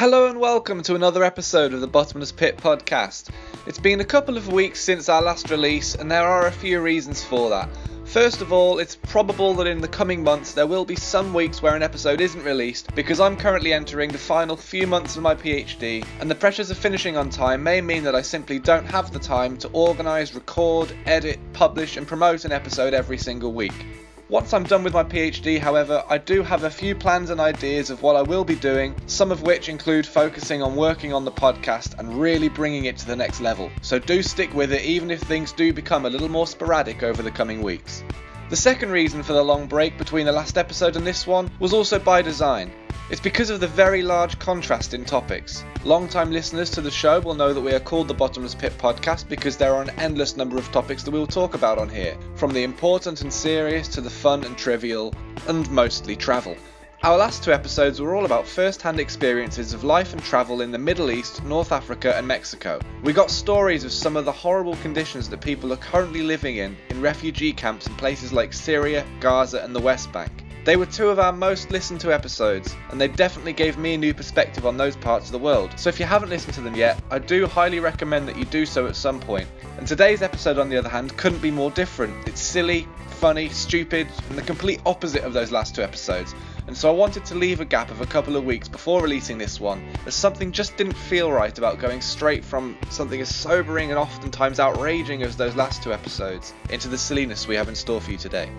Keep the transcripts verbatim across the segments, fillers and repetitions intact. Hello and welcome to another episode of the Bottomless Pit Podcast. It's been a couple of weeks since our last release and there are a few reasons for that. First of all, it's probable that in the coming months there will be some weeks where an episode isn't released because I'm currently entering the final few months of my PhD and the pressures of finishing on time may mean that I simply don't have the time to organise, record, edit, publish and promote an episode every single week. Once I'm done with my PhD, however, I do have a few plans and ideas of what I will be doing, some of which include focusing on working on the podcast and really bringing it to the next level. So do stick with it, even if things do become a little more sporadic over the coming weeks. The second reason for the long break between the last episode and this one was also by design. It's because of the very large contrast in topics. Long-time listeners to the show will know that we are called the Bottomless Pit Podcast because there are an endless number of topics that we will talk about on here, from the important and serious to the fun and trivial, and mostly travel. Our last two episodes were all about first-hand experiences of life and travel in the Middle East, North Africa and Mexico. We got stories of some of the horrible conditions that people are currently living in, in refugee camps in places like Syria, Gaza and the West Bank. They were two of our most listened to episodes, and they definitely gave me a new perspective on those parts of the world, so if you haven't listened to them yet, I do highly recommend that you do so at some point. And today's episode, on the other hand, couldn't be more different. It's silly, funny, stupid, and the complete opposite of those last two episodes, and so I wanted to leave a gap of a couple of weeks before releasing this one, as something just didn't feel right about going straight from something as sobering and oftentimes outraging as those last two episodes, into the silliness we have in store for you today.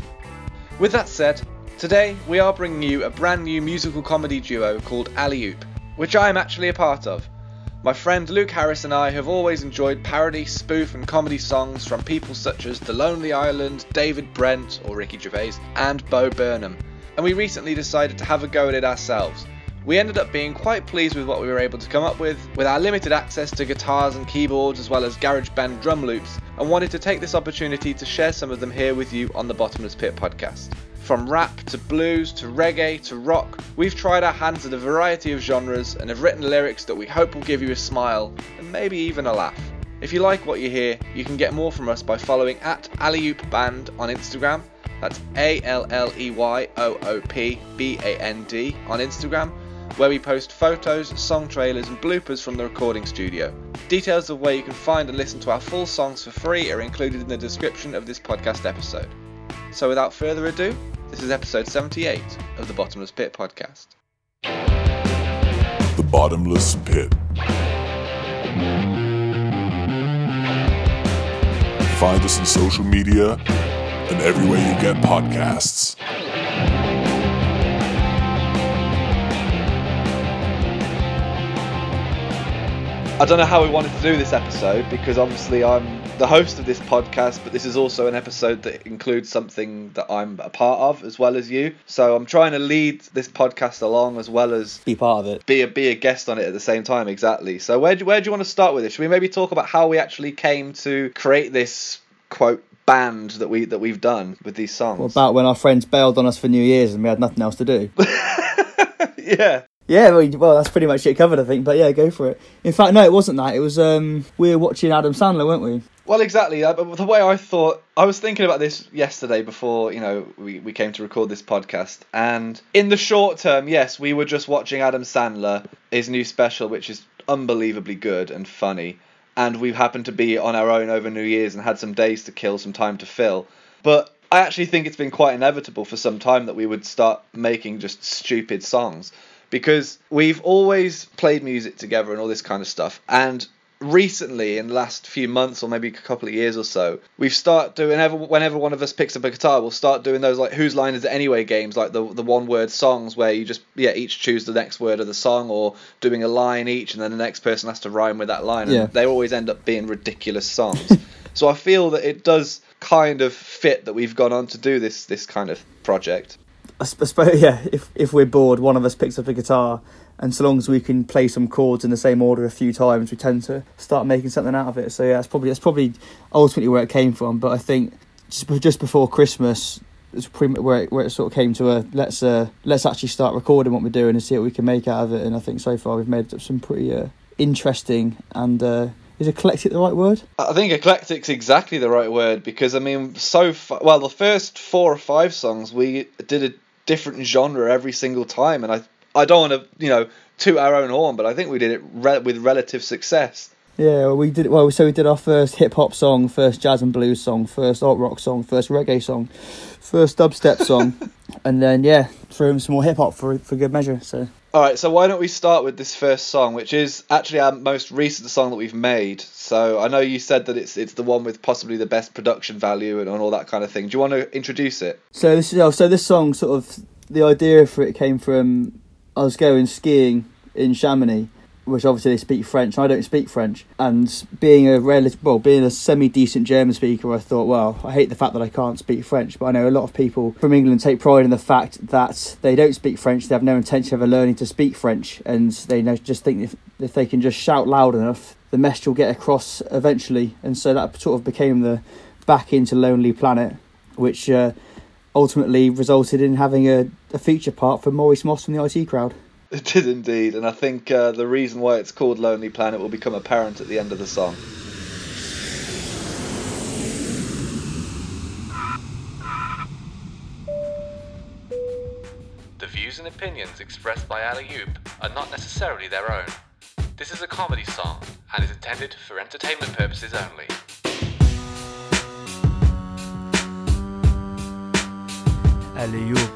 With that said, today, we are bringing you a brand new musical comedy duo called Alley Oop, which I am actually a part of. My friend Luke Harris and I have always enjoyed parody, spoof and comedy songs from people such as The Lonely Island, David Brent or Ricky Gervais, and Bo Burnham, and we recently decided to have a go at it ourselves. We ended up being quite pleased with what we were able to come up with, with our limited access to guitars and keyboards as well as GarageBand drum loops, and wanted to take this opportunity to share some of them here with you on the Bottomless Pit Podcast. From rap to blues to reggae to rock, we've tried our hands at a variety of genres and have written lyrics that we hope will give you a smile and maybe even a laugh. If you like what you hear, you can get more from us by following at Alley Oop Band on Instagram, that's A L L E Y O O P B A N D on Instagram, where we post photos, song trailers and bloopers from the recording studio. Details of where you can find and listen to our full songs for free are included in the description of this podcast episode. So without further ado, this is episode seventy-eight of the Bottomless Pit Podcast. The Bottomless Pit. Find us on social media and everywhere you get podcasts. I don't know how we wanted to do this episode because obviously I'm the host of this podcast, but this is also an episode that includes something that I'm a part of as well as you. So I'm trying to lead this podcast along as well as be part of it, be a be a guest on it at the same time. Exactly. So where do where do you want to start with it? Should we maybe talk about how we actually came to create this quote band that we that we've done with these songs? What about when our friends bailed on us for New Year's and we had nothing else to do? Yeah. Yeah, well, that's pretty much it covered, I think. But yeah, go for it. In fact, no, it wasn't that. It was um, we were watching Adam Sandler, weren't we? Well, exactly. Uh, but the way I thought, I was thinking about this yesterday before, you know, we, we came to record this podcast. And in the short term, yes, we were just watching Adam Sandler, his new special, which is unbelievably good and funny. And we happened to be on our own over New Year's and had some days to kill, some time to fill. But I actually think it's been quite inevitable for some time that we would start making just stupid songs. Because we've always played music together and all this kind of stuff. And recently, in the last few months or maybe a couple of years or so, we've started doing, whenever, whenever one of us picks up a guitar, we'll start doing those like Whose Line Is It Anyway games, like the, the one-word songs where you just, yeah, each choose the next word of the song or doing a line each and then the next person has to rhyme with that line. And yeah. They always end up being ridiculous songs. So I feel that it does kind of fit that we've gone on to do this this kind of project. I suppose, yeah, if, if we're bored, one of us picks up a guitar, and so long as we can play some chords in the same order a few times, we tend to start making something out of it. So yeah, that's probably that's probably ultimately where it came from. But I think just, just before Christmas, it's pretty much where it, where it sort of came to a let's uh, let's actually start recording what we're doing and see what we can make out of it. And I think so far we've made some pretty uh, interesting and. Uh, Is eclectic the right word? I think eclectic's exactly the right word because, I mean, so far, well, the first four or five songs, we did a different genre every single time. And I I don't want to, you know, toot our own horn, but I think we did it re- with relative success. Yeah, we did. Well, so we did our first hip hop song, first jazz and blues song, first alt rock song, first reggae song, first dubstep song, and then yeah, threw in some more hip hop for for good measure. So. All right, so why don't we start with this first song, which is actually our most recent song that we've made. So I know you said that it's it's the one with possibly the best production value and, and all that kind of thing. Do you want to introduce it? So this is so this song sort of the idea for it came from I was going skiing in Chamonix, which obviously they speak French, and I don't speak French. And being a relative, well, being a semi-decent German speaker, I thought, well, I hate the fact that I can't speak French, but I know a lot of people from England take pride in the fact that they don't speak French, they have no intention of ever learning to speak French, and they just think if, if they can just shout loud enough, the message will get across eventually. And so that sort of became the back into Lonely Planet, which uh, ultimately resulted in having a, a feature part for Maurice Moss from the I T Crowd. It did indeed, and I think uh, the reason why it's called Lonely Planet will become apparent at the end of the song. The views and opinions expressed by Alley Oop are not necessarily their own. This is a comedy song and is intended for entertainment purposes only. Alley Oop.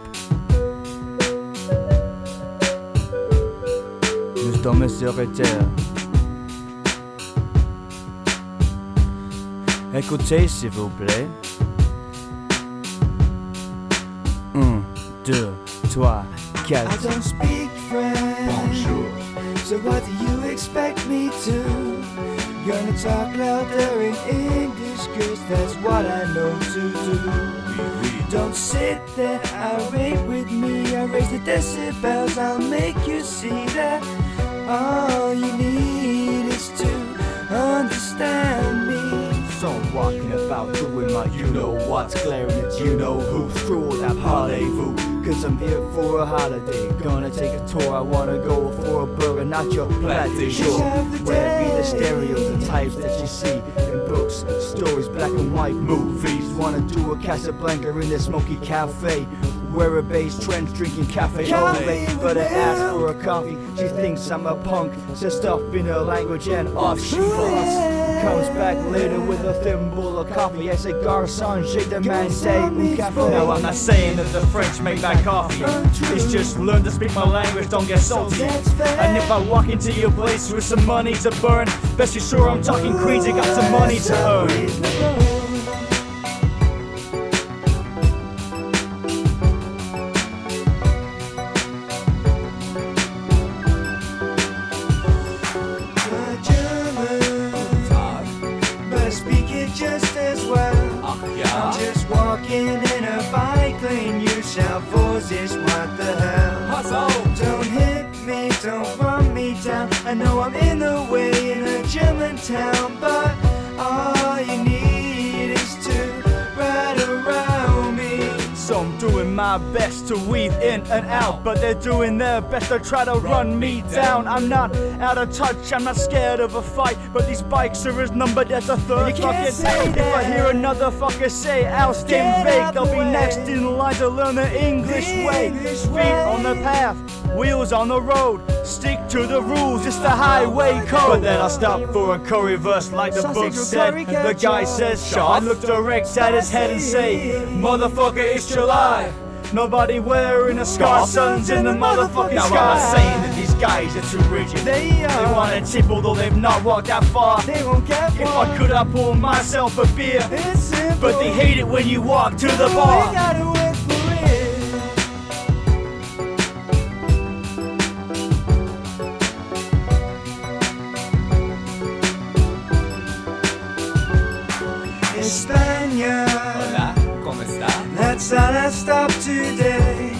Dans mes secrétaires. Écoutez s'il vous plaît. Un, deux, trois, quatre. I don't speak French. Bonjour. So what do you expect me to? Gonna talk louder in English, cause that's what I know to do. Don't sit there, irate with me. I raise the decibels, I'll make you see that. All you need is to understand me. So I'm walking about doing my you know what's, glaring at you know who, through all that parlez-vous. Cause I'm here for a holiday, gonna take a tour. I wanna go for a burger, not your plat du jour. Where be the stereotypes that you see in books, stories, black and white movies. Wanna do a Casablanca in the smoky cafe. Wear a beige trench, drinking cafe au lait. But I ask for a coffee, she thinks I'm a punk. Says stuff in her language and off she falls. Comes back later with a thimble of coffee. I say, garçon, j'ai demandé un café. Now I'm not saying that the French make that coffee. It's just learn to speak my language, don't get salty. And if I walk into your place with some money to burn, best be sure I'm talking Queens, I got some money to earn. Town, but all you need is to ride around me. So I'm doing my best to weave in and out, but they're doing their best to try to run me down. I'm not out of touch, I'm not scared of a fight, but these bikes are as numbered as a third fucking day. If I hear another fucker say oust and fake, they'll be next in line to learn the English way. Feet on the path, wheels on the road, stick to the rules, it's the highway code. But then I stopped for a curry verse like the book said. The guy says, sure, I look direct at his head and say, motherfucker, it's July. Nobody wearing a scarf, sun's in the motherfucking sky. Now I'm not saying that these guys are too rigid. They, they want a tip although they've not walked that far. They won't get if one. I could, I pour myself a beer. But they hate it when you walk to the bar. That's how I stop today.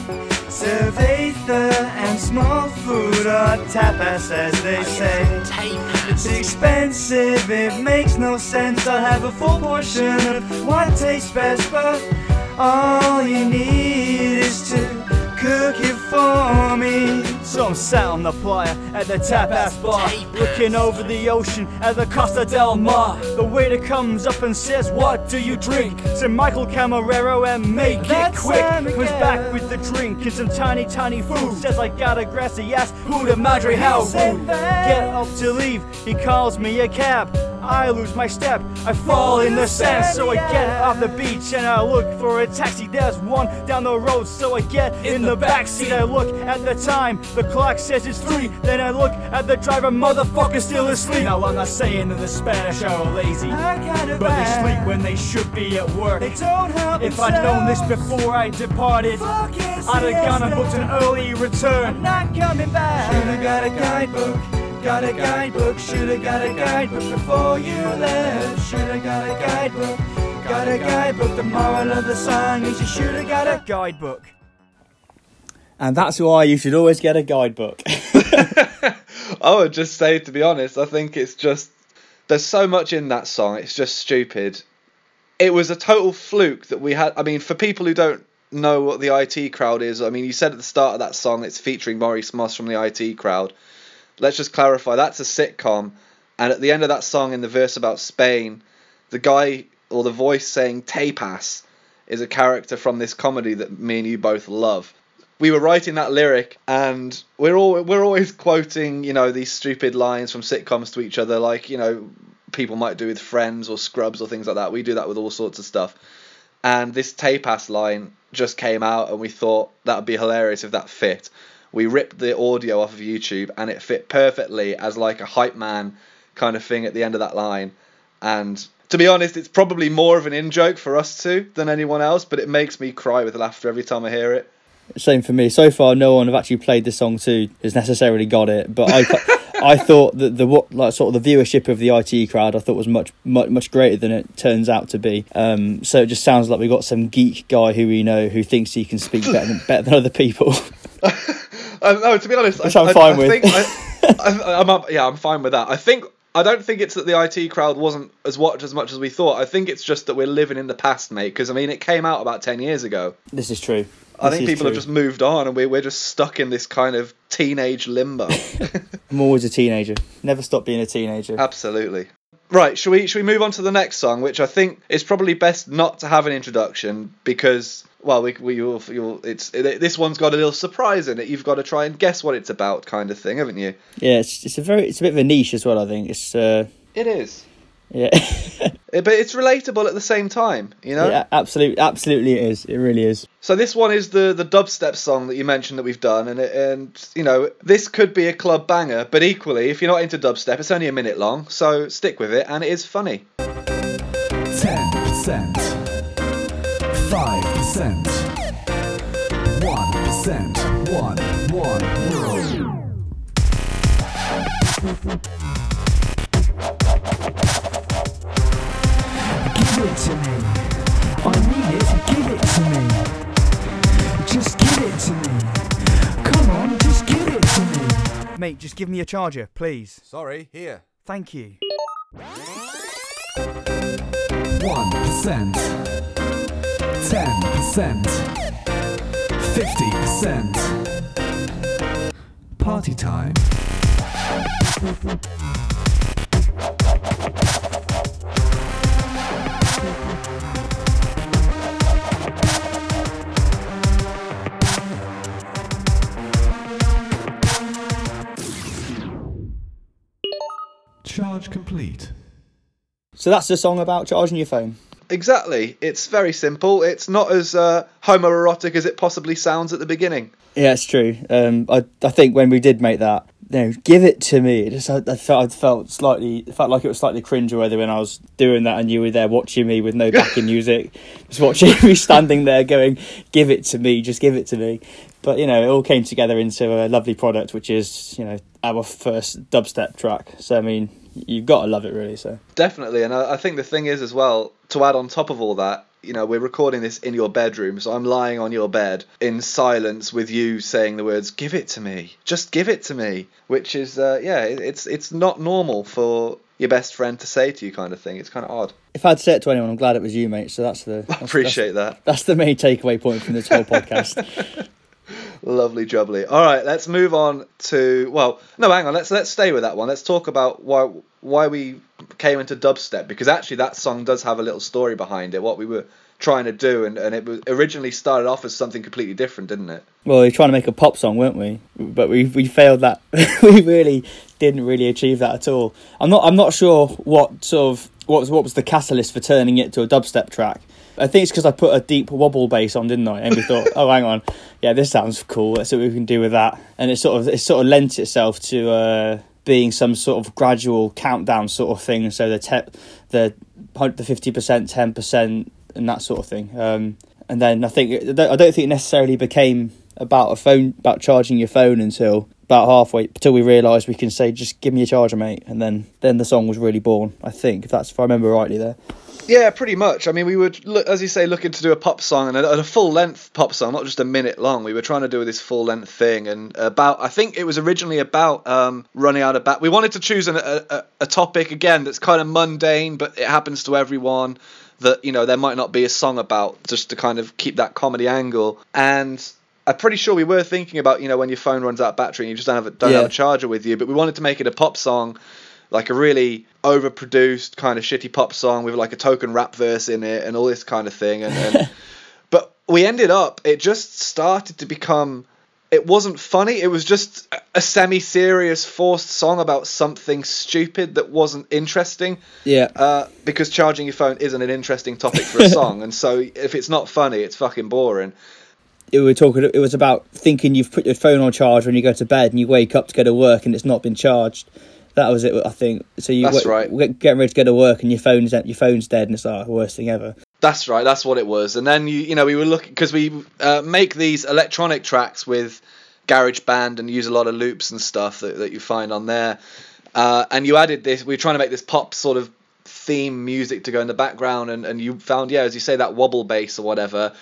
Cerveza and small food or tapas as they say. It's expensive, it makes no sense. I'll have a full portion of what tastes best, but all you need is to cook it for me. Some sat on the playa at the tap-ass bar, looking over the ocean at the Costa del Mar. The waiter comes up and says, what do you drink? Said Michael Camerero and make it quick. Comes back with the drink and some tiny, tiny food. Says I got a grassy ass, puta madre how rude. Get up to leave, he calls me a cab. I lose my step, I fall in the sand. So I get off the beach and I look for a taxi. There's one down the road, so I get in the backseat. I look at the time, the clock says it's three. Then I look at the driver, motherfucker still asleep. Now I'm not saying that the Spanish are lazy, but they sleep when they should be at work. If I'd known this before I departed, I'd have gone and booked an early return. I'm not coming back. Should've got a guidebook. Got a guidebook, shoulda got a guidebook before you left. Shoulda got a guidebook, got a guidebook. The moral of the song is you shoulda got a guidebook. And that's why you should always get a guidebook. I would just say, to be honest, I think it's just, there's so much in that song, it's just stupid. It was a total fluke that we had. I mean, for people who don't know what the I T crowd is, I mean, you said at the start of that song it's featuring Maurice Moss from the I T crowd. Let's just clarify, that's a sitcom, and at the end of that song in the verse about Spain, the guy, or the voice saying tapas, is a character from this comedy that me and you both love. We were writing that lyric, and we're all we're always quoting, you know, these stupid lines from sitcoms to each other, like, you know, people might do with Friends or Scrubs or things like that. We do that with all sorts of stuff. And this tapas line just came out, and we thought that would be hilarious if that fit. We ripped the audio off of YouTube and it fit perfectly as like a hype man kind of thing at the end of that line. And to be honest, it's probably more of an in-joke for us two than anyone else, but it makes me cry with laughter every time I hear it. Same for me. So far, no one have actually played this song to has necessarily got it, but I... I thought that the what like sort of the viewership of the I T crowd I thought was much much much greater than it turns out to be. Um, so it just sounds like we got some geek guy who we know who thinks he can speak better than better than other people. um, no, to be honest, which I, I'm fine I, with. I think I, I, I'm up, yeah, I'm fine with that. I think I don't think it's that the I T crowd wasn't as watched as much as we thought. I think it's just that we're living in the past, mate. Because I mean, it came out about ten years ago. This is true. I this think people true. have just moved on, and we're we're just stuck in this kind of teenage limbo. I'm always a teenager. Never stop being a teenager. Absolutely. Right, shall we, shall we move on to the next song, which I think is probably best not to have an introduction because, well, we we you'll, you'll it's it, this one's got a little surprise in it. You've got to try and guess what it's about, kind of thing, haven't you? Yeah, it's it's a very it's a bit of a niche as well. I think it's. Uh... It is. Yeah. But it's relatable at the same time, you know? Yeah, absolutely, absolutely it is. It really is. So this one is the, the dubstep song that you mentioned that we've done, and, it, and you know, this could be a club banger, but equally, if you're not into dubstep, it's only a minute long, so stick with it, and it is funny. ten percent, five percent, one percent, one, one, one. Give it to me. I need it. Give it to me. Just give it to me. Come on, just give it to me. Mate, just give me a charger, please. Sorry, here. Thank you. One percent. Ten percent. Fifty percent. Party time. Charge complete. So that's the song about charging your phone. Exactly. It's very simple. It's not as uh, homoerotic as it possibly sounds at the beginning. Yeah, it's true. Um, I I think when we did make that, you know, give it to me. It just I, I felt I felt slightly it felt like it was slightly cringe whether when I was doing that and you were there watching me with no backing music, just watching me standing there going, give it to me, just give it to me. But you know, it all came together into a lovely product, which is you know our first dubstep track. So I mean. You've got to love it, really. So definitely, and I think the thing is as well to add on top of all that, you know, we're recording this in your bedroom, so I'm lying on your bed in silence with you saying the words "give it to me, just give it to me," which is uh, yeah, it's it's not normal for your best friend to say to you, kind of thing. It's kind of odd. If I'd said it to anyone, I'm glad it was you, mate. So that's the that's, I appreciate that's, that. That's the main takeaway point from this whole podcast. Lovely jubbly. All right, let's move on to, well, no, hang on. Let's let's stay with that one. Let's talk about why why we came into dubstep, because actually that song does have a little story behind it. What we were trying to do, and, and it was originally started off as something completely different, didn't it? Well, we were trying to make a pop song, weren't we? But we we failed that. We really didn't really achieve that at all. I'm not I'm not sure what sort of what was what was the catalyst for turning it to a dubstep track. I think it's because I put a deep wobble bass on, didn't I? And we thought, oh, hang on, yeah, this sounds cool. Let's see what we can do with that. And it sort of it sort of lent itself to uh, being some sort of gradual countdown sort of thing. So the te- the the fifty percent, ten percent, and that sort of thing. Um, and then I think I don't, I don't think it necessarily became about a phone about charging your phone until about halfway, until we realised we can say, just give me a charger, mate. And then then the song was really born. I think if that's if I remember rightly there. Yeah, pretty much. I mean, we were, as you say, looking to do a pop song, and a, a full-length pop song, not just a minute long. We were trying to do this full-length thing, and about, I think it was originally about um, running out of bat. We wanted to choose an, a, a topic, again, that's kind of mundane, but it happens to everyone, that, you know, there might not be a song about, just to kind of keep that comedy angle. And I'm pretty sure we were thinking about, you know, when your phone runs out of battery and you just don't have a, don't yeah. have a charger with you, but we wanted to make it a pop song, like a really overproduced kind of shitty pop song with like a token rap verse in it and all this kind of thing. And, and but we ended up, it just started to become, it wasn't funny. It was just a semi-serious forced song about something stupid that wasn't interesting. Yeah. Uh, because charging your phone isn't an interesting topic for a song. And so if it's not funny, it's fucking boring. It were talking. It was about thinking you've put your phone on charge when you go to bed and you wake up to go to work and it's not been charged. That was it, I think. So you that's w- right. Getting ready to go to work, and your phone's your phone's dead, and it's like the worst thing ever. That's right. That's what it was. And then you you know we were looking, because we uh, make these electronic tracks with GarageBand and use a lot of loops and stuff that, that you find on there. Uh, and you added this. We were trying to make this pop sort of theme music to go in the background, and, and you found yeah, as you say, that wobble bass or whatever.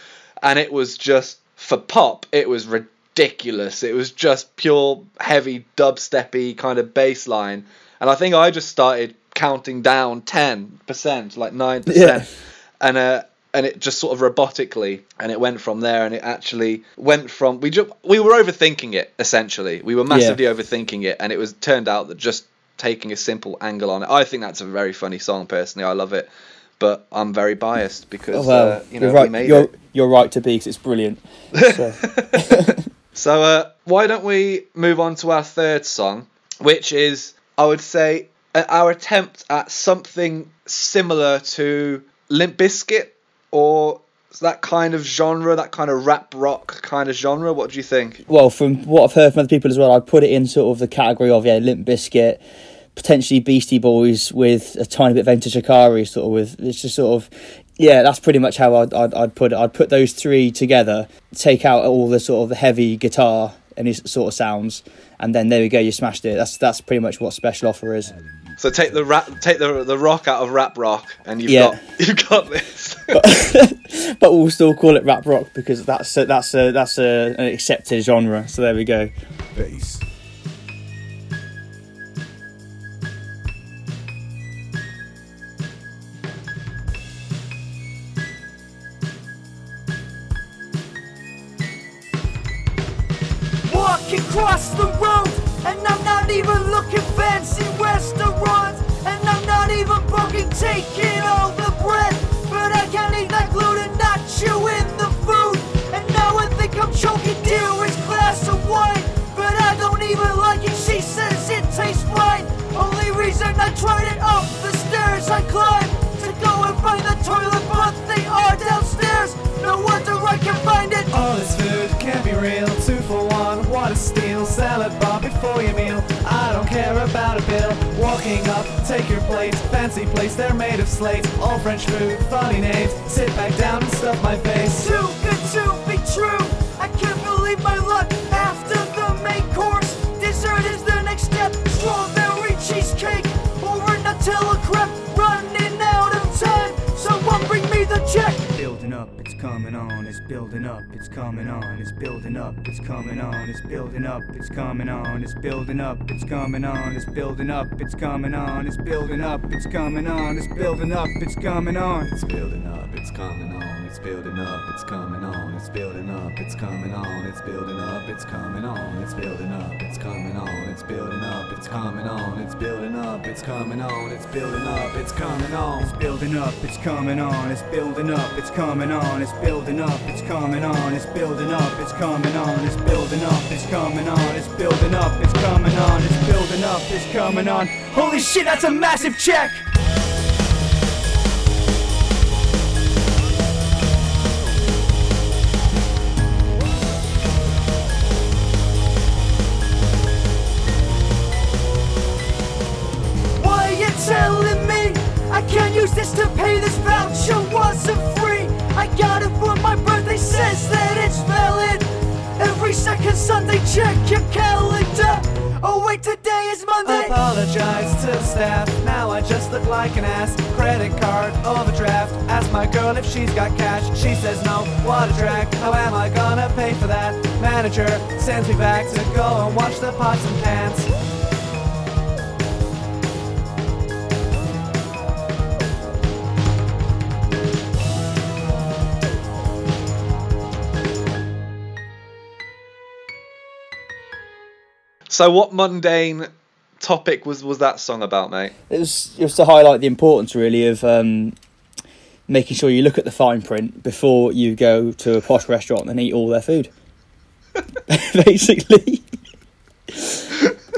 And it was just for pop. It was ridiculous. ridiculous It was just pure heavy dubsteppy kind of bass line, and I think I just started counting down ten percent, like nine percent, yeah. and uh and it just sort of robotically, and it went from there, and it actually went from we just we were overthinking it, essentially. We were massively yeah. overthinking it, and it was turned out that just taking a simple angle on it, I think that's a very funny song personally. I love it, but I'm very biased because oh, well, uh, you know you're right, we made you're, it you're right to be, because it's brilliant, so. So uh, why don't we move on to our third song, which is, I would say, our attempt at something similar to Limp Bizkit, or that kind of genre, that kind of rap rock kind of genre. What do you think? Well, from what I've heard from other people as well, I'd put it in sort of the category of, yeah, Limp Bizkit, potentially Beastie Boys with a tiny bit of Enter Shikari, sort of with, it's just sort of... Yeah, that's pretty much how I'd, I'd I'd put it. I'd put those three together, take out all the sort of the heavy guitar and his sort of sounds, and then there we go, you smashed it. That's that's pretty much what Special Offer is. So take the rap, take the the rock out of rap rock, and you've yeah. got you've got this. But, but we'll still call it rap rock because that's a, that's a, that's a, an accepted genre. So there we go. Bass. Across the road, and I'm not even looking fancy restaurants, and I'm not even fucking taking all the bread, but I can't eat that gluten, not chewing the food, and now I think I'm choking dearest glass of wine, but I don't even like it, she says it tastes right, only reason I tried it up the stairs I climbed, to go and find the toilet, but they are downstairs, no wonder I can find it, all this food can be real, two for one, water steal, salad bar before your meal, I don't care about a bill, walking up, take your plate, fancy place, they're made of slates, all French food, funny names, sit back down and stuff my face, too good to be true, I can't believe my luck, after the main course, dessert is the next step, strawberry cheesecake, over Nutella crepe, running out of time, someone bring me the check, building up, it's coming on, it's building up, it's coming on, it's building up, it's coming on, it's building up, it's coming on, it's building up, it's coming on, it's building up, it's coming on, it's building up, it's coming on, it's building up, it's coming on, it's building up, it's coming on, It's building up, it's coming on, it's building up, it's coming on, it's building up, it's coming on, it's building up, it's coming on, it's building up, it's coming on, it's building up, it's coming on, it's building up, it's coming on, it's building up, it's coming on, it's building up, it's coming on, it's building up, it's coming on, it's building up, it's coming on, it's building up, it's coming on, it's building up, it's coming on, it's building up, it's coming on. Holy shit, that's a massive check! This to pay this voucher wasn't free. I got it for my birthday, says that it's valid. Every second Sunday, check your calendar. Oh wait, today is Monday. Apologize to staff, now I just look like an ass. Credit card, overdraft. Ask my girl if she's got cash, she says no, what a drag. How am I gonna pay for that? Manager sends me back to go and watch the pots and pans. So what mundane topic was, was that song about, mate? It was, it was to highlight the importance, really, of um, making sure you look at the fine print before you go to a posh restaurant and eat all their food, basically.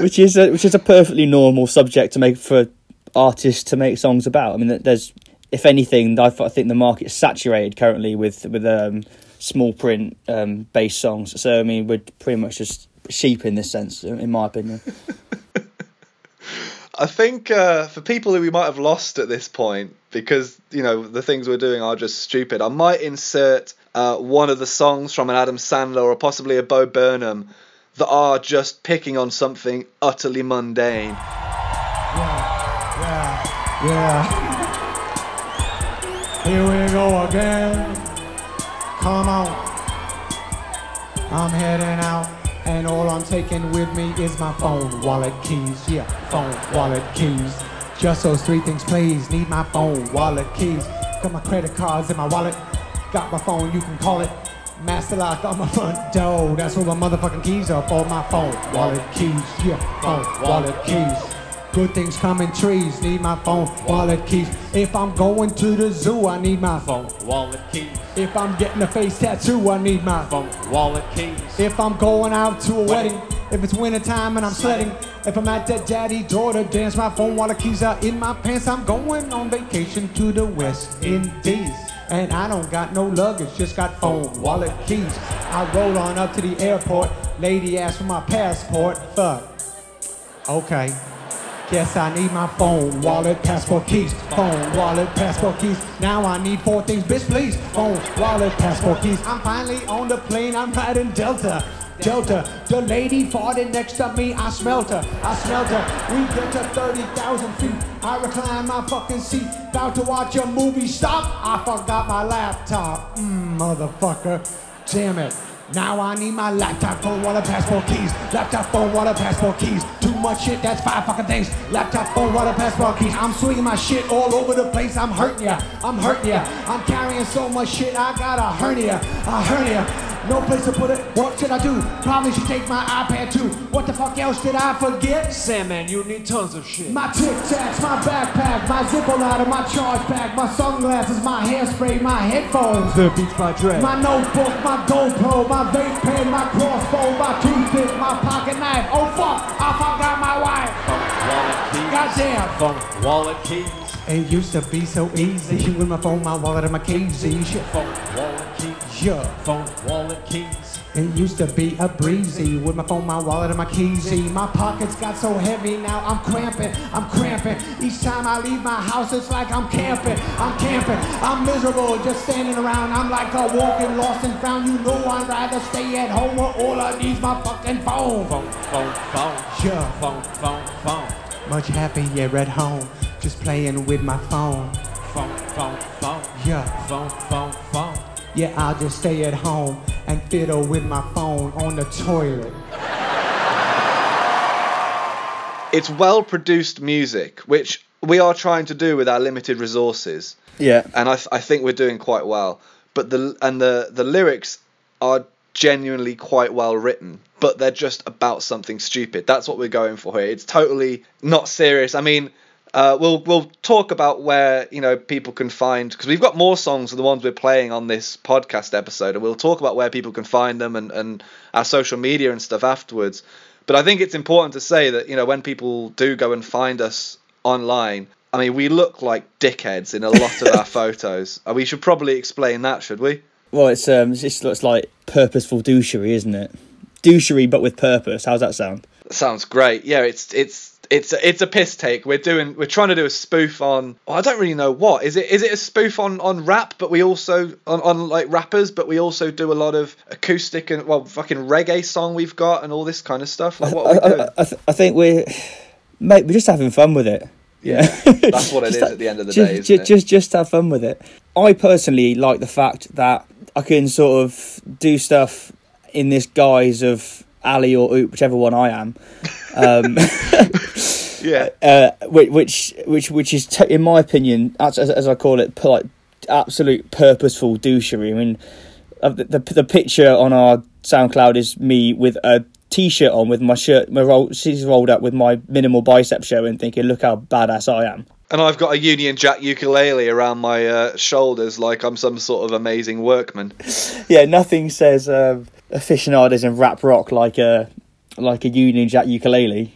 which is a, which is a perfectly normal subject to make for artists to make songs about. I mean, there's, if anything, I think the market's saturated currently with with um, small print um, based songs. So I mean, we're pretty much just sheep in this sense, in my opinion. I think uh, for people who we might have lost at this point, because you know the things we're doing are just stupid, I might insert uh, one of the songs from an Adam Sandler or possibly a Bo Burnham that are just picking on something utterly mundane. Yeah, yeah, yeah. Here we go again. Come on. I'm heading out. And all I'm taking with me is my phone, wallet, keys, yeah, phone, wallet, keys. Just those three things, please. Need my phone, wallet, keys. Got my credit cards in my wallet. Got my phone, you can call it. Master lock on my front door. That's where my motherfucking keys are for. My phone, wallet, keys, yeah, phone, wallet, keys. Good things come in trees, need my phone, wallet, keys. If I'm going to the zoo, I need my phone, wallet, keys. If I'm getting a face tattoo, I need my phone, wallet, keys. If I'm going out to a wedding, if it's winter time and I'm sledding, if I'm at that daddy daughter dance, my phone, wallet, keys are in my pants. I'm going on vacation to the West Indies. And I don't got no luggage, just got phone, wallet, keys. I roll on up to the airport, lady asked for my passport, fuck. Okay. Yes, I need my phone, wallet, passport, keys. Phone, wallet, passport, keys. Now I need four things, bitch, please. Phone, wallet, passport, keys. I'm finally on the plane, I'm riding Delta. Delta, the lady farted next to me, I smelt her, I smelt her. We get to thirty thousand feet, I recline my fucking seat. About to watch a movie, stop, I forgot my laptop. Mmm, motherfucker, damn it. Now I need my laptop, phone, wallet, passport, keys. Laptop, phone, wallet, passport, keys. Too much shit, that's five fucking things. Laptop, phone, wallet, passport, keys. I'm swinging my shit all over the place. I'm hurting ya, I'm hurting ya. I'm carrying so much shit, I got a hernia, a hernia. No place to put it, what should I do? Probably should take my iPad too. What the fuck else did I forget? Sandman, you need tons of shit. My Tic Tacs, my backpack, my Zippo lighter, my charge pack, my sunglasses, my hairspray, my headphones, the Beats by Dre, my notebook, my GoPro, my vape pen, my crossbow, my toothpick, my pocket knife. Oh fuck, I forgot my wife. Funk wallet keys. Goddamn. Funk wallet keys. It used to be so easy. With my phone, my wallet, and my keys. Shit. Phone, wallet, keys. Yeah. Phone, wallet, keys. It used to be a breezy. With my phone, my wallet, and my keys. My pockets got so heavy now. I'm cramping. I'm cramping. Each time I leave my house, it's like I'm camping. I'm camping. I'm miserable just standing around. I'm like a walking lost and found. You know I'd rather stay at home where all I need is my fucking phone. Phone, phone, phone. Yeah. Phone, phone, phone. Much happier at home. Just playing with my phone. Phone, phone, phone. Yeah. Phone, phone, phone. Yeah, I'll just stay at home and fiddle with my phone on the toilet. It's well-produced music, which we are trying to do with our limited resources. Yeah. And I, th- I think we're doing quite well. but the and the the lyrics are genuinely quite well written, but they're just about something stupid. That's what we're going for here. It's totally not serious. I mean, uh, we'll we'll talk about where, you know, people can find, because we've got more songs than the ones we're playing on this podcast episode, and we'll talk about where people can find them and, and our social media and stuff afterwards. But I think it's important to say that, you know, when people do go and find us online, I mean, we look like dickheads in a lot of our photos. We should probably explain that, should we? Well, it's um, it just looks like purposeful douchery, isn't it? Douchery, but with purpose. How's that sound? Sounds great. Yeah, it's it's it's it's a piss take. We're doing we're trying to do a spoof on. Oh, I don't really know what is it. Is it a spoof on, on rap? But we also on, on like rappers, but we also do a lot of acoustic and well, fucking reggae song we've got and all this kind of stuff. Like what are we doing? I, I, I think we're mate, we're just having fun with it. Yeah, that's what it is that, at the end of the just, day, isn't just, it? Just, just have fun with it. I personally like the fact that I can sort of do stuff in this guise of Alley or Oop, whichever one I am. Um, yeah. Uh, which, which, which is, in my opinion, as, as I call it, like absolute purposeful douchery. I mean, the, the the picture on our SoundCloud is me with a T-shirt on, with my shirt, my roll, she's rolled up with my minimal bicep showing, thinking, "Look how badass I am." And I've got a Union Jack ukulele around my uh, shoulders, like I'm some sort of amazing workman. Yeah, nothing says uh, aficionados and rap rock like a like a Union Jack ukulele.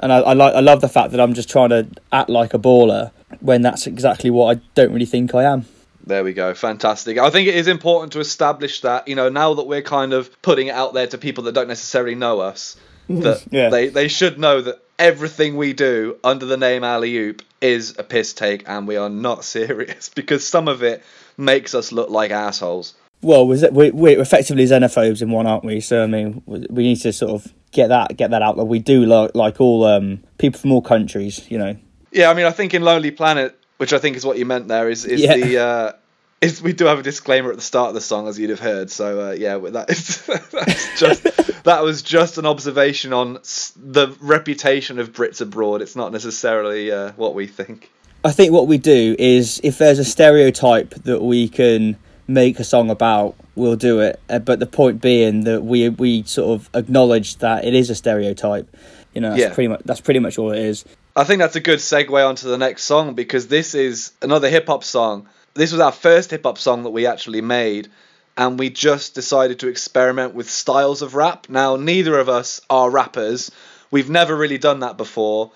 And I, I like, I love the fact that I'm just trying to act like a baller when that's exactly what I don't really think I am. There we go. Fantastic. I think it is important to establish that, you know, now that we're kind of putting it out there to people that don't necessarily know us, that yeah. they, they should know that everything we do under the name Alley Oop is a piss take and we are not serious, because some of it makes us look like assholes. Well, we're effectively xenophobes in one, aren't we? So, I mean, we need to sort of get that get that out there. We do like, like all um, people from all countries, you know. Yeah, I mean, I think in Lonely Planet, which I think is what you meant there, is, is yeah. the uh, is we do have a disclaimer at the start of the song, as you'd have heard. So uh, yeah, that is that's just that was just an observation on the reputation of Brits abroad. It's not necessarily uh, what we think. I think what we do is, if there's a stereotype that we can make a song about, we'll do it. Uh, but the point being that we we sort of acknowledge that it is a stereotype. You know, that's yeah. pretty much that's pretty much all it is. I think that's a good segue onto the next song, because this is another hip-hop song. This was our first hip-hop song that we actually made, and we just decided to experiment with styles of rap. Now, neither of us are rappers. We've never really done that before,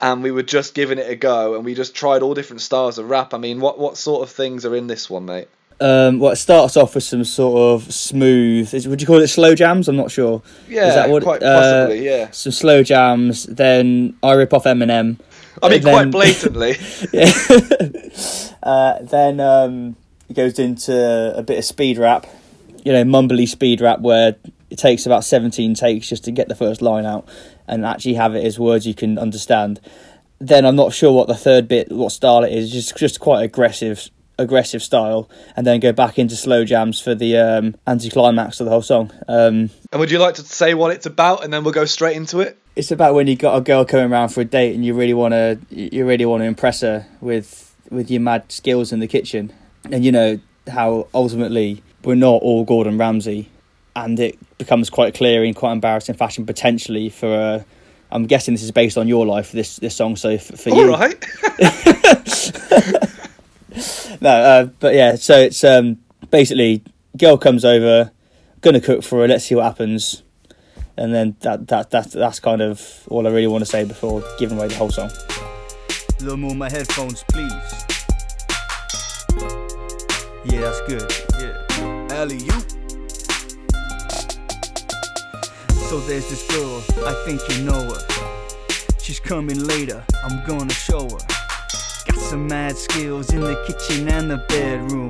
and we were just giving it a go, and we just tried all different styles of rap. I mean, what, what sort of things are in this one, mate? Um, well, it starts off with some sort of smooth, is, would you call it slow jams? I'm not sure. Yeah, is that what, quite possibly, uh, yeah. Some slow jams, then I rip off Eminem. I mean, then, quite blatantly. Yeah. uh, then um, it goes into a bit of speed rap, you know, mumbly speed rap, where it takes about seventeen takes just to get the first line out and actually have it as words you can understand. Then I'm not sure what the third bit, what style it is, just just quite aggressive aggressive style, and then go back into slow jams for the um anticlimax of the whole song. Um and would you like to say what it's about, and then we'll go straight into it? It's about when you got a girl coming around for a date and you really want to you really want to impress her with with your mad skills in the kitchen, and you know how ultimately we're not all Gordon Ramsay, and it becomes quite clear in quite embarrassing fashion potentially for uh I'm guessing this is based on your life, this this song, so f- for all you all right. No, uh, but yeah, so it's um, basically girl comes over, gonna cook for her, let's see what happens, and then that that that's that's kind of all I really want to say before giving away the whole song. A little more my headphones, please. Yeah, that's good. Yeah, Alley Oop. So there's this girl, I think you know her. She's coming later, I'm gonna show her. Got some mad skills in the kitchen and the bedroom.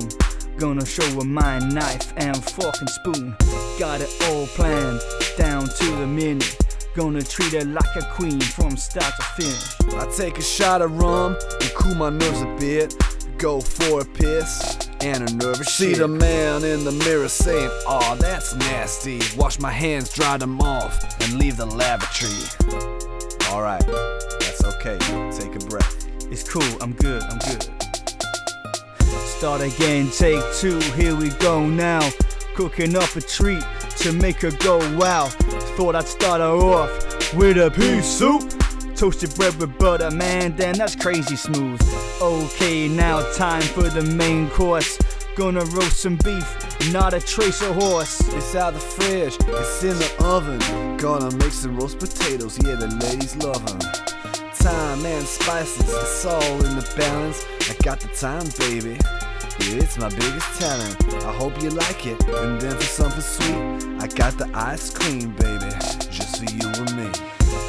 Gonna show her my knife and fork and spoon. Got it all planned, down to the minute. Gonna treat her like a queen from start to finish. I take a shot of rum and cool my nerves a bit. Go for a piss and a nervous shit. See the man in the mirror saying, "Aw, that's nasty." Wash my hands, dry them off, and leave the lavatory. Alright, that's okay, take a breath. It's cool, I'm good, I'm good. Start again, take two, here we go now. Cooking up a treat to make her go wow. Thought I'd start her off with a pea soup. Toasted bread with butter, man, damn, that's crazy smooth. Okay, now time for the main course. Gonna roast some beef, not a trace of horse. It's out the fridge, it's in the oven. Gonna make some roast potatoes, yeah, the ladies love them. Thyme and spices, it's all in the balance. I got the time, baby, yeah, it's my biggest talent. I hope you like it, and then for something sweet I got the ice cream, baby, just for you and me.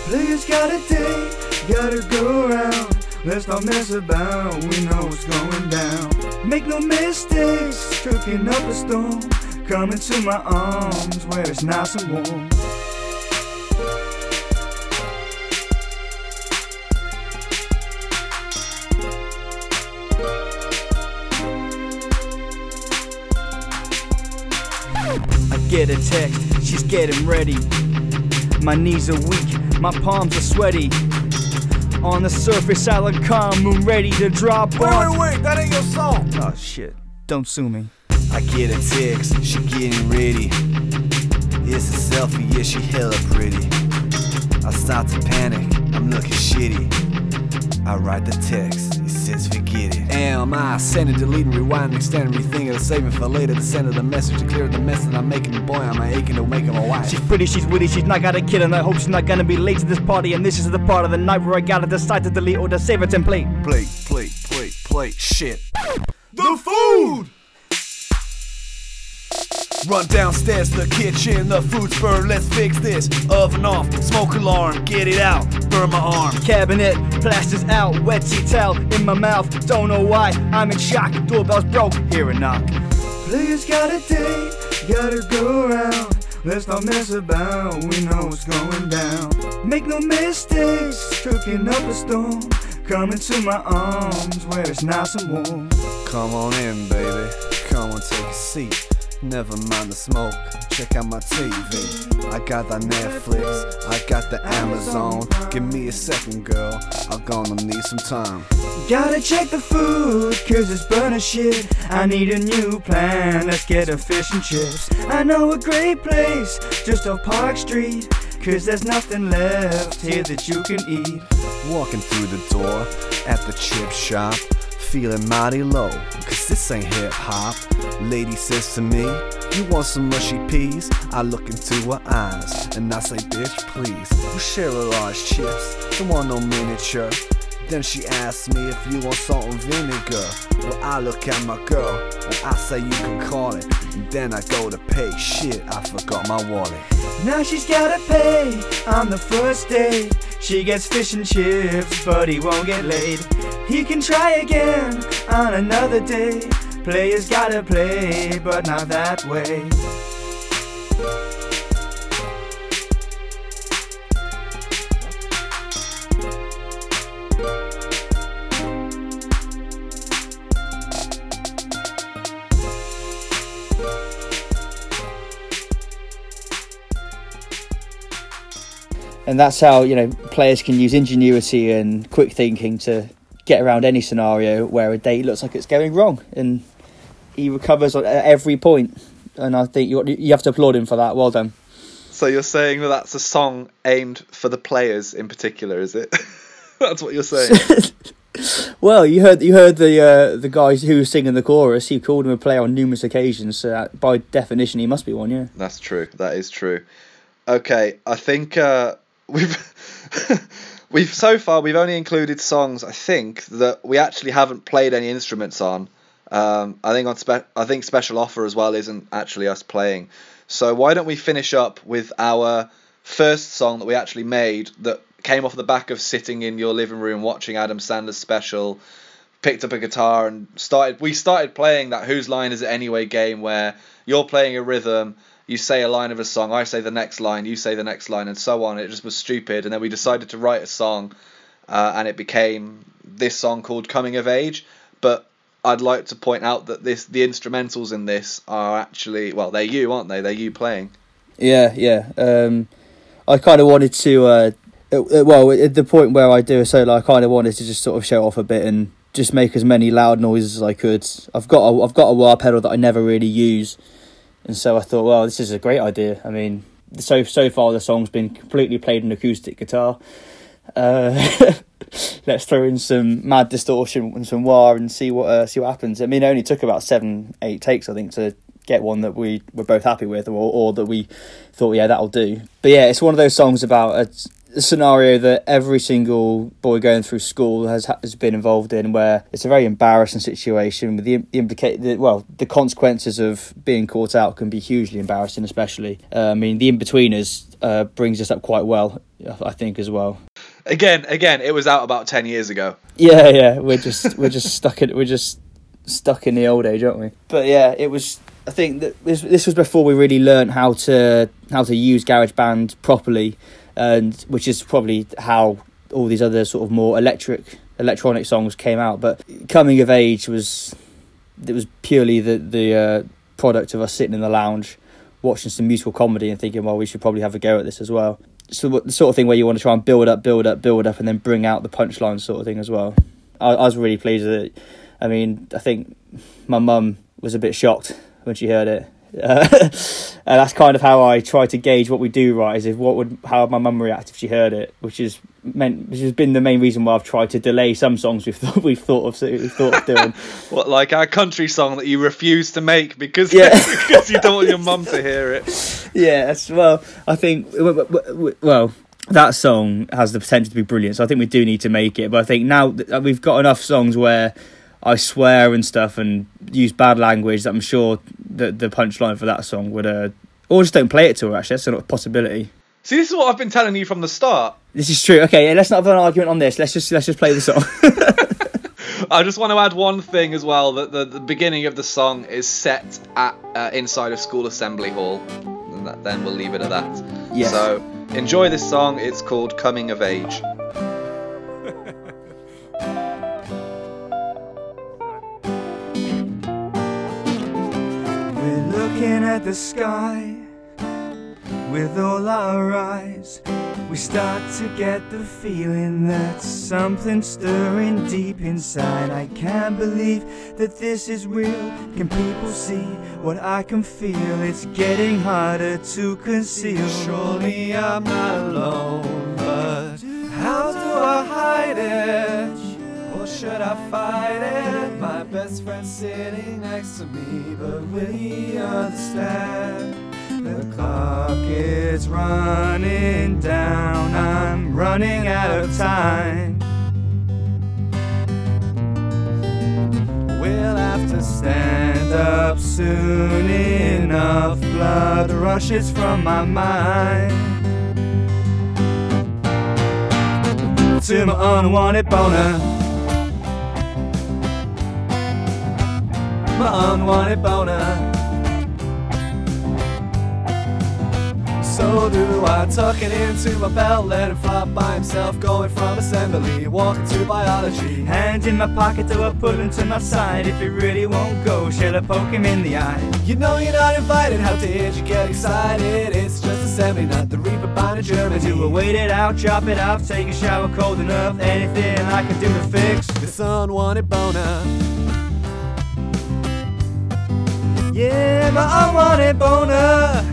Players got a day, gotta go around. Let's not mess about, we know what's going down. Make no mistakes, cooking up a storm. Come into my arms where it's nice and warm. I get a text, she's getting ready. My knees are weak, my palms are sweaty. On the surface, I look calm and ready to drop off. Wait, wait, wait, that ain't your song. Oh, shit. Don't sue me. I get a text, she getting ready. It's a selfie, yeah, she hella pretty. I start to panic, I'm looking shitty. I write the text, it says forget it. Am I sending, deleting, rewinding, extending, rethinking, or saving for later? The send of the message to clear the mess that I'm making. Boy, am I aching to make him a wife. She's pretty, she's witty, she's not got a kid, and I hope she's not gonna be late to this party. And this is the part of the night where I gotta decide to delete or to save her template. Plate, plate, plate, plate, shit. The food! Run downstairs, the kitchen, the food's burned, let's fix this. Oven off, smoke alarm, get it out, burn my arm. Cabinet, plasters out, wet tea towel in my mouth. Don't know why, I'm in shock, doorbell's broke, hear a knock. Players got a day, gotta go around. Let's not mess about, we know what's going down. Make no mistakes, cooking up a storm. Come into my arms where it's nice and warm. Come on in, baby, come on, take a seat. Never mind the smoke, check out my T V. I got the Netflix, I got the Amazon. Give me a second, girl, I'm gonna need some time. Gotta check the food, cause it's burning shit. I need a new plan, let's get a fish and chips. I know a great place, just off Park Street. Cause there's nothing left here that you can eat. Walking through the door, at the chip shop. Feeling mighty low, cause this ain't hip hop. Lady says to me, you want some mushy peas? I look into her eyes, and I say, bitch, please. We'll share a large chips, don't want no miniature. Then she asks me if you want salt and vinegar. Well, I look at my girl, and I say you can call it. And then I go to pay, shit, I forgot my wallet. Now she's gotta pay, on the first day. She gets fish and chips, but he won't get laid. He can try again on another day. Players gotta play, but not that way. And that's how, you know, players can use ingenuity and quick thinking to get around any scenario where a date looks like it's going wrong, and he recovers at every point. And I think you you have to applaud him for that. Well done. So you're saying that that's a song aimed for the players in particular, is it? That's what you're saying. Well, you heard you heard the uh, the guys who were singing the chorus. He called him a player on numerous occasions, so that, by definition, he must be one. Yeah, that's true. That is true. Okay, I think. Uh... We've we've so far we've only included songs, I think, that we actually haven't played any instruments on. Um, I think on spe- I think Special Offer as well isn't actually us playing. So why don't we finish up with our first song that we actually made that came off the back of sitting in your living room watching Adam Sandler's special, picked up a guitar and started. We started playing that Whose Line Is It Anyway game where you're playing a rhythm. You say a line of a song, I say the next line, you say the next line, and so on. It just was stupid. And then we decided to write a song, uh, and it became this song called Coming of Age. But I'd like to point out that this the instrumentals in this are actually, well, they're you, aren't they? They're you playing. Yeah, yeah. Um, I kind of wanted to, uh, well, at the point where I do a solo, I kind of wanted to just sort of show off a bit and just make as many loud noises as I could. I've got a, I've got a wah pedal that I never really use, and so I thought, well, this is a great idea. I mean, so so far the song's been completely played on acoustic guitar. Uh, let's throw in some mad distortion and some wah and see what uh, see what happens. I mean, it only took about seven, eight takes, I think, to get one that we were both happy with, or, or that we thought, yeah, that'll do. But yeah, it's one of those songs about a, a scenario that every single boy going through school has has been involved in, where it's a very embarrassing situation with the, the implica- well, the consequences of being caught out can be hugely embarrassing, especially. Uh, I mean, The In-Betweeners uh, brings this up quite well, I think, as well. Again, again, it was out about ten years ago. Yeah, yeah, we're just we're just stuck in we're just stuck in the old age, aren't we? But yeah, it was. I think that this, this was before we really learned how to how to use GarageBand properly, and which is probably how all these other sort of more electric electronic songs came out. But coming of age was it was purely the the uh, product of us sitting in the lounge, watching some musical comedy and thinking, well, we should probably have a go at this as well. So the sort of thing where you want to try and build up, build up, build up, and then bring out the punchline sort of thing as well. I, I was really pleased with it. I mean, I think my mum was a bit shocked when she heard it. Uh, and that's kind of how I try to gauge what we do right, is if what would how would my mum react if she heard it, which is meant which has been the main reason why I've tried to delay some songs we've thought we've thought of we've thought of doing. What, like our country song that you refuse to make because yeah. because you don't want your mum to hear it? Yes, well, I think well that song has the potential to be brilliant, so I think we do need to make it. But I think now that we've got enough songs where I swear and stuff and use bad language, that I'm sure that the punchline for that song would... Uh, or just don't play it to her, actually. That's a possibility. See, this is what I've been telling you from the start. This is true. Okay, yeah, let's not have an argument on this. Let's just let's just play the song. I just want to add one thing as well, that the, the beginning of the song is set at uh, inside a school assembly hall. And that, then we'll leave it at that. Yes. So enjoy this song. It's called Coming of Age. Looking at the sky with all our eyes, we start to get the feeling that something's stirring deep inside. I can't believe that this is real. Can people see what I can feel? It's getting harder to conceal. Surely I'm not alone, but how do I hide it? Or should I fight it? My best friend's sitting next to me, but will he understand? The clock is running down, I'm running out of time. We'll have to stand up soon enough, blood rushes from my mind. To my unwanted boner, my unwanted boner. So do I, tuck it into my belt, let it flop by himself, going from assembly, walking to biology. Hand in my pocket to a pudding to my side, if it really won't go, shall I poke him in the eye? You know you're not invited, how did you get excited? It's just assembly, not the reaper by the Germany. Do I wait it out, chop it off, take a shower cold enough, anything I can do to fix this unwanted boner? Yeah, my unwanted boner.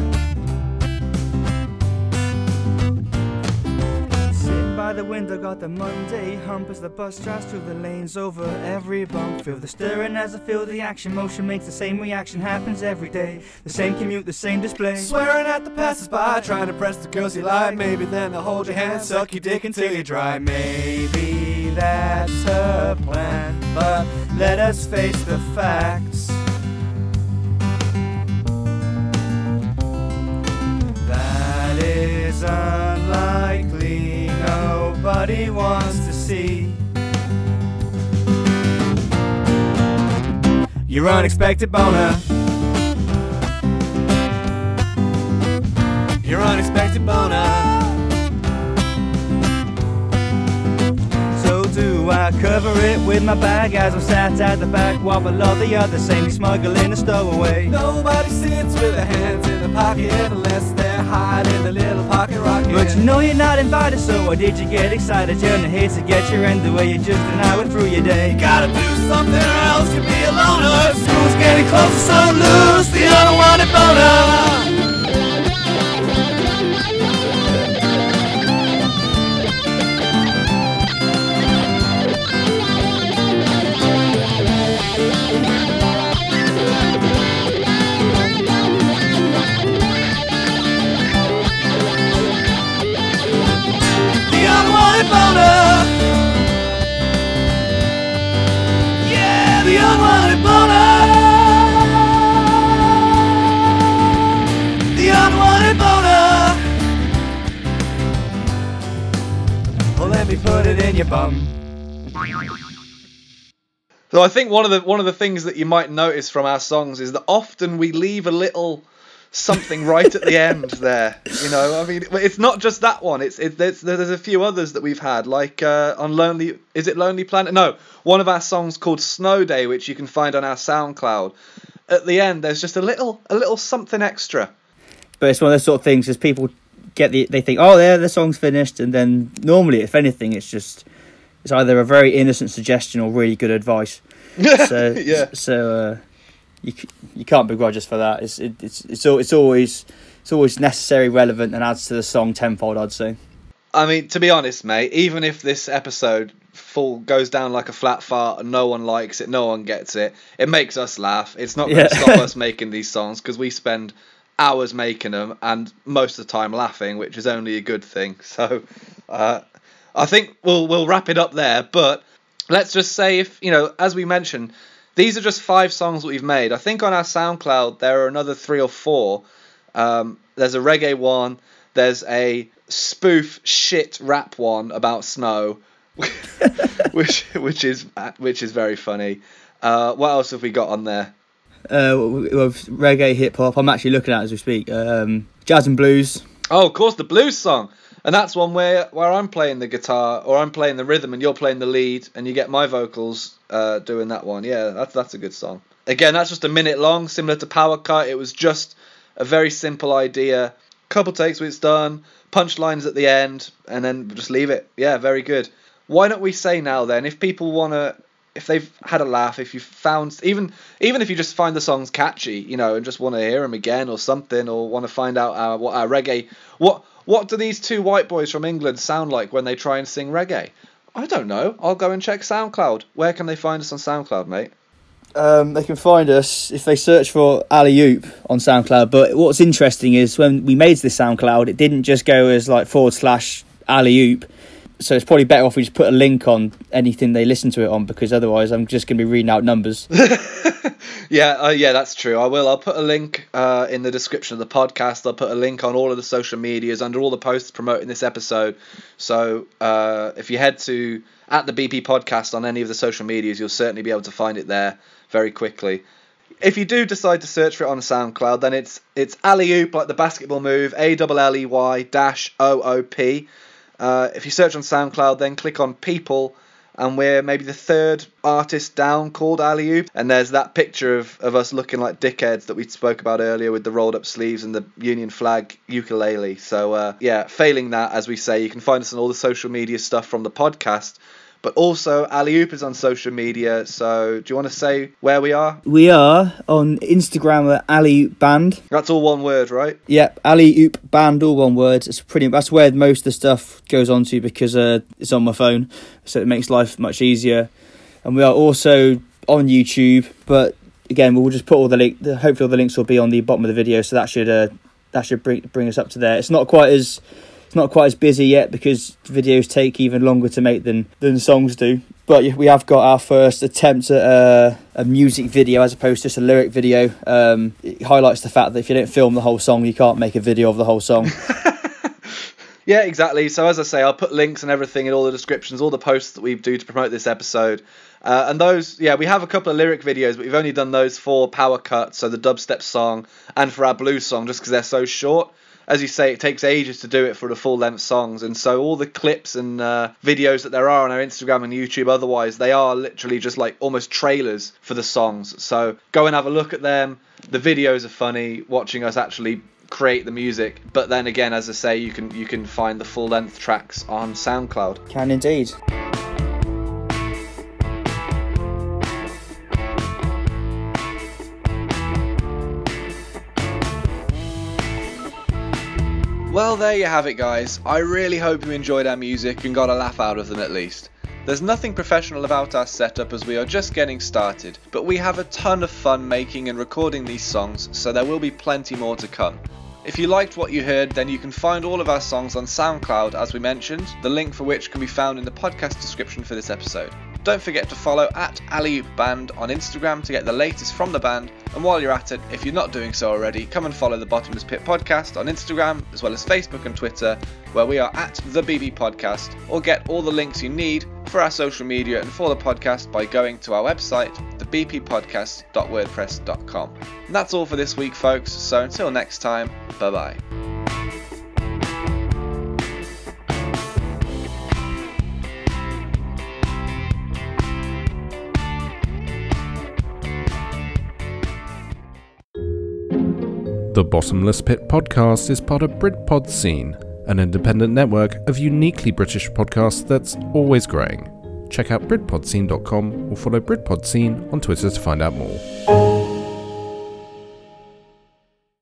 Sitting by the window, got the Monday hump as the bus drives through the lanes over every bump. Feel the stirring as I feel the action. Motion makes the same reaction, happens every day. The same commute, the same display. Swearing at the passers-by, trying to press the girls you like. Maybe then they'll hold your hand, suck your dick until you're dry. Maybe that's her plan, but let us face the facts. It's unlikely, nobody wants to see your unexpected boner, your unexpected boner. So do I cover it with my bag as I'm sat at the back while below the other same smuggling a stowaway. Nobody sits with their hands in the pocket unless they're hiding the little pocket rocket. But you know you're not invited, so why did you get excited? You're in the haze to get your end the way you just an hour through your day. You gotta do something or else you'll be a loner. School's getting closer, so loose the unwanted boner. Put it in your bum. So I think one of the one of the things that you might notice from our songs is that often we leave a little something right at the end there. You know, I mean, it's not just that one. It's, it, it's there's a few others that we've had, like uh, on Lonely. Is it Lonely Planet? No, one of our songs called Snow Day, which you can find on our SoundCloud. At the end, there's just a little a little something extra. But it's one of those sort of things as people. Get the they think oh there the song's finished, and then normally if anything it's just it's either a very innocent suggestion or really good advice. So yeah. So uh, you you can't begrudge us for that. It's it, it's it's it's always it's always necessary, relevant, and adds to the song tenfold. I'd say. I mean, to be honest, mate, even if this episode full goes down like a flat fart and no one likes it, no one gets it, it makes us laugh. It's not going to yeah. stop us making these songs because we spend hours making them and most of the time laughing, which is only a good thing. So uh I think we'll we'll wrap it up there, but let's just say, if you know, as we mentioned, these are just five songs that we've made. I think on our SoundCloud there are another three or four. Um there's a reggae one, there's a spoof shit rap one about snow which which is which is very funny. Uh what else have we got on there? Uh, with reggae, hip hop. I'm actually looking at it as we speak. Um, jazz and blues. Oh, of course, the blues song, and that's one where where I'm playing the guitar or I'm playing the rhythm and you're playing the lead, and you get my vocals uh, doing that one. Yeah, that's that's a good song. Again, that's just a minute long, similar to Power Cut. It was just a very simple idea. Couple takes, it's done. Punchlines at the end, and then just leave it. Yeah, very good. Why don't we say now then, if people wanna. If they've had a laugh, if you've found, even even if you just find the songs catchy, you know, and just want to hear them again or something, or want to find out our, what our reggae, what what do these two white boys from England sound like when they try and sing reggae? I don't know. I'll go and check SoundCloud. Where can they find us on SoundCloud, mate? Um, they can find us if they search for Alley Oop on SoundCloud. But what's interesting is when we made this SoundCloud, it didn't just go as like forward slash Alley Oop. So it's probably better off we just put a link on anything they listen to it on, because otherwise I'm just going to be reading out numbers. yeah, uh, yeah, that's true. I will. I'll put a link uh, in the description of the podcast. I'll put a link on all of the social medias under all the posts promoting this episode. So uh, if you head to at the B P podcast on any of the social medias, you'll certainly be able to find it there very quickly. If you do decide to search for it on SoundCloud, then it's it's Alley Oop, like the basketball move, A L L E Y dash O O P. Uh, if you search on SoundCloud, then click on People, and we're maybe the third artist down called Alley Oop. And there's that picture of, of us looking like dickheads that we spoke about earlier with the rolled up sleeves and the Union flag ukulele. So, uh, yeah, failing that, as we say, you can find us on all the social media stuff from the podcast. But also, Alley Oop is on social media. So, do you want to say where we are? We are on Instagram at Alley Oop Band. That's all one word, right? Yep, Alley Oop Band, all one word. It's pretty. That's where most of the stuff goes on to, because uh, it's on my phone, so it makes life much easier. And we are also on YouTube. But again, we'll just put all the link. Hopefully, all the links will be on the bottom of the video, so that should uh, that should bring bring us up to there. It's not quite as. It's not quite as busy yet because videos take even longer to make than, than songs do. But we have got our first attempt at a, a music video as opposed to just a lyric video. Um, it highlights the fact that if you don't film the whole song, you can't make a video of the whole song. Yeah, exactly. So as I say, I'll put links and everything in all the descriptions, all the posts that we do to promote this episode. Uh, and those, yeah, we have a couple of lyric videos, but we've only done those for Power Cut, so the dubstep song, and for our blues song, just because they're so short. as you say, it takes ages to do it for the full length songs. And so all the clips and uh, videos that there are on our Instagram and YouTube otherwise, they are literally just like almost trailers for the songs. So go and have a look at them. The videos are funny, watching us actually create the music. But then again, as I say, you can you can find the full length tracks on SoundCloud. Can indeed. Well, there you have it, guys. I really hope you enjoyed our music and got a laugh out of them at least. There's nothing professional about our setup as we are just getting started, but we have a ton of fun making and recording these songs, so there will be plenty more to come. If you liked what you heard, then you can find all of our songs on SoundCloud, as we mentioned, the link for which can be found in the podcast description for this episode. Don't forget to follow at Alley Oop Band on Instagram to get the latest from the band. And while you're at it, if you're not doing so already, come and follow The Bottomless Pit Podcast on Instagram, as well as Facebook and Twitter, where we are at The B B Podcast, or get all the links you need for our social media and for the podcast by going to our website, the b p podcast dot wordpress dot com. And that's all for this week, folks, so until next time, bye-bye. The Bottomless Pit Podcast is part of Britpod Scene, an independent network of uniquely British podcasts that's always growing. Check out britpod scene dot com or follow Britpod Scene on Twitter to find out more.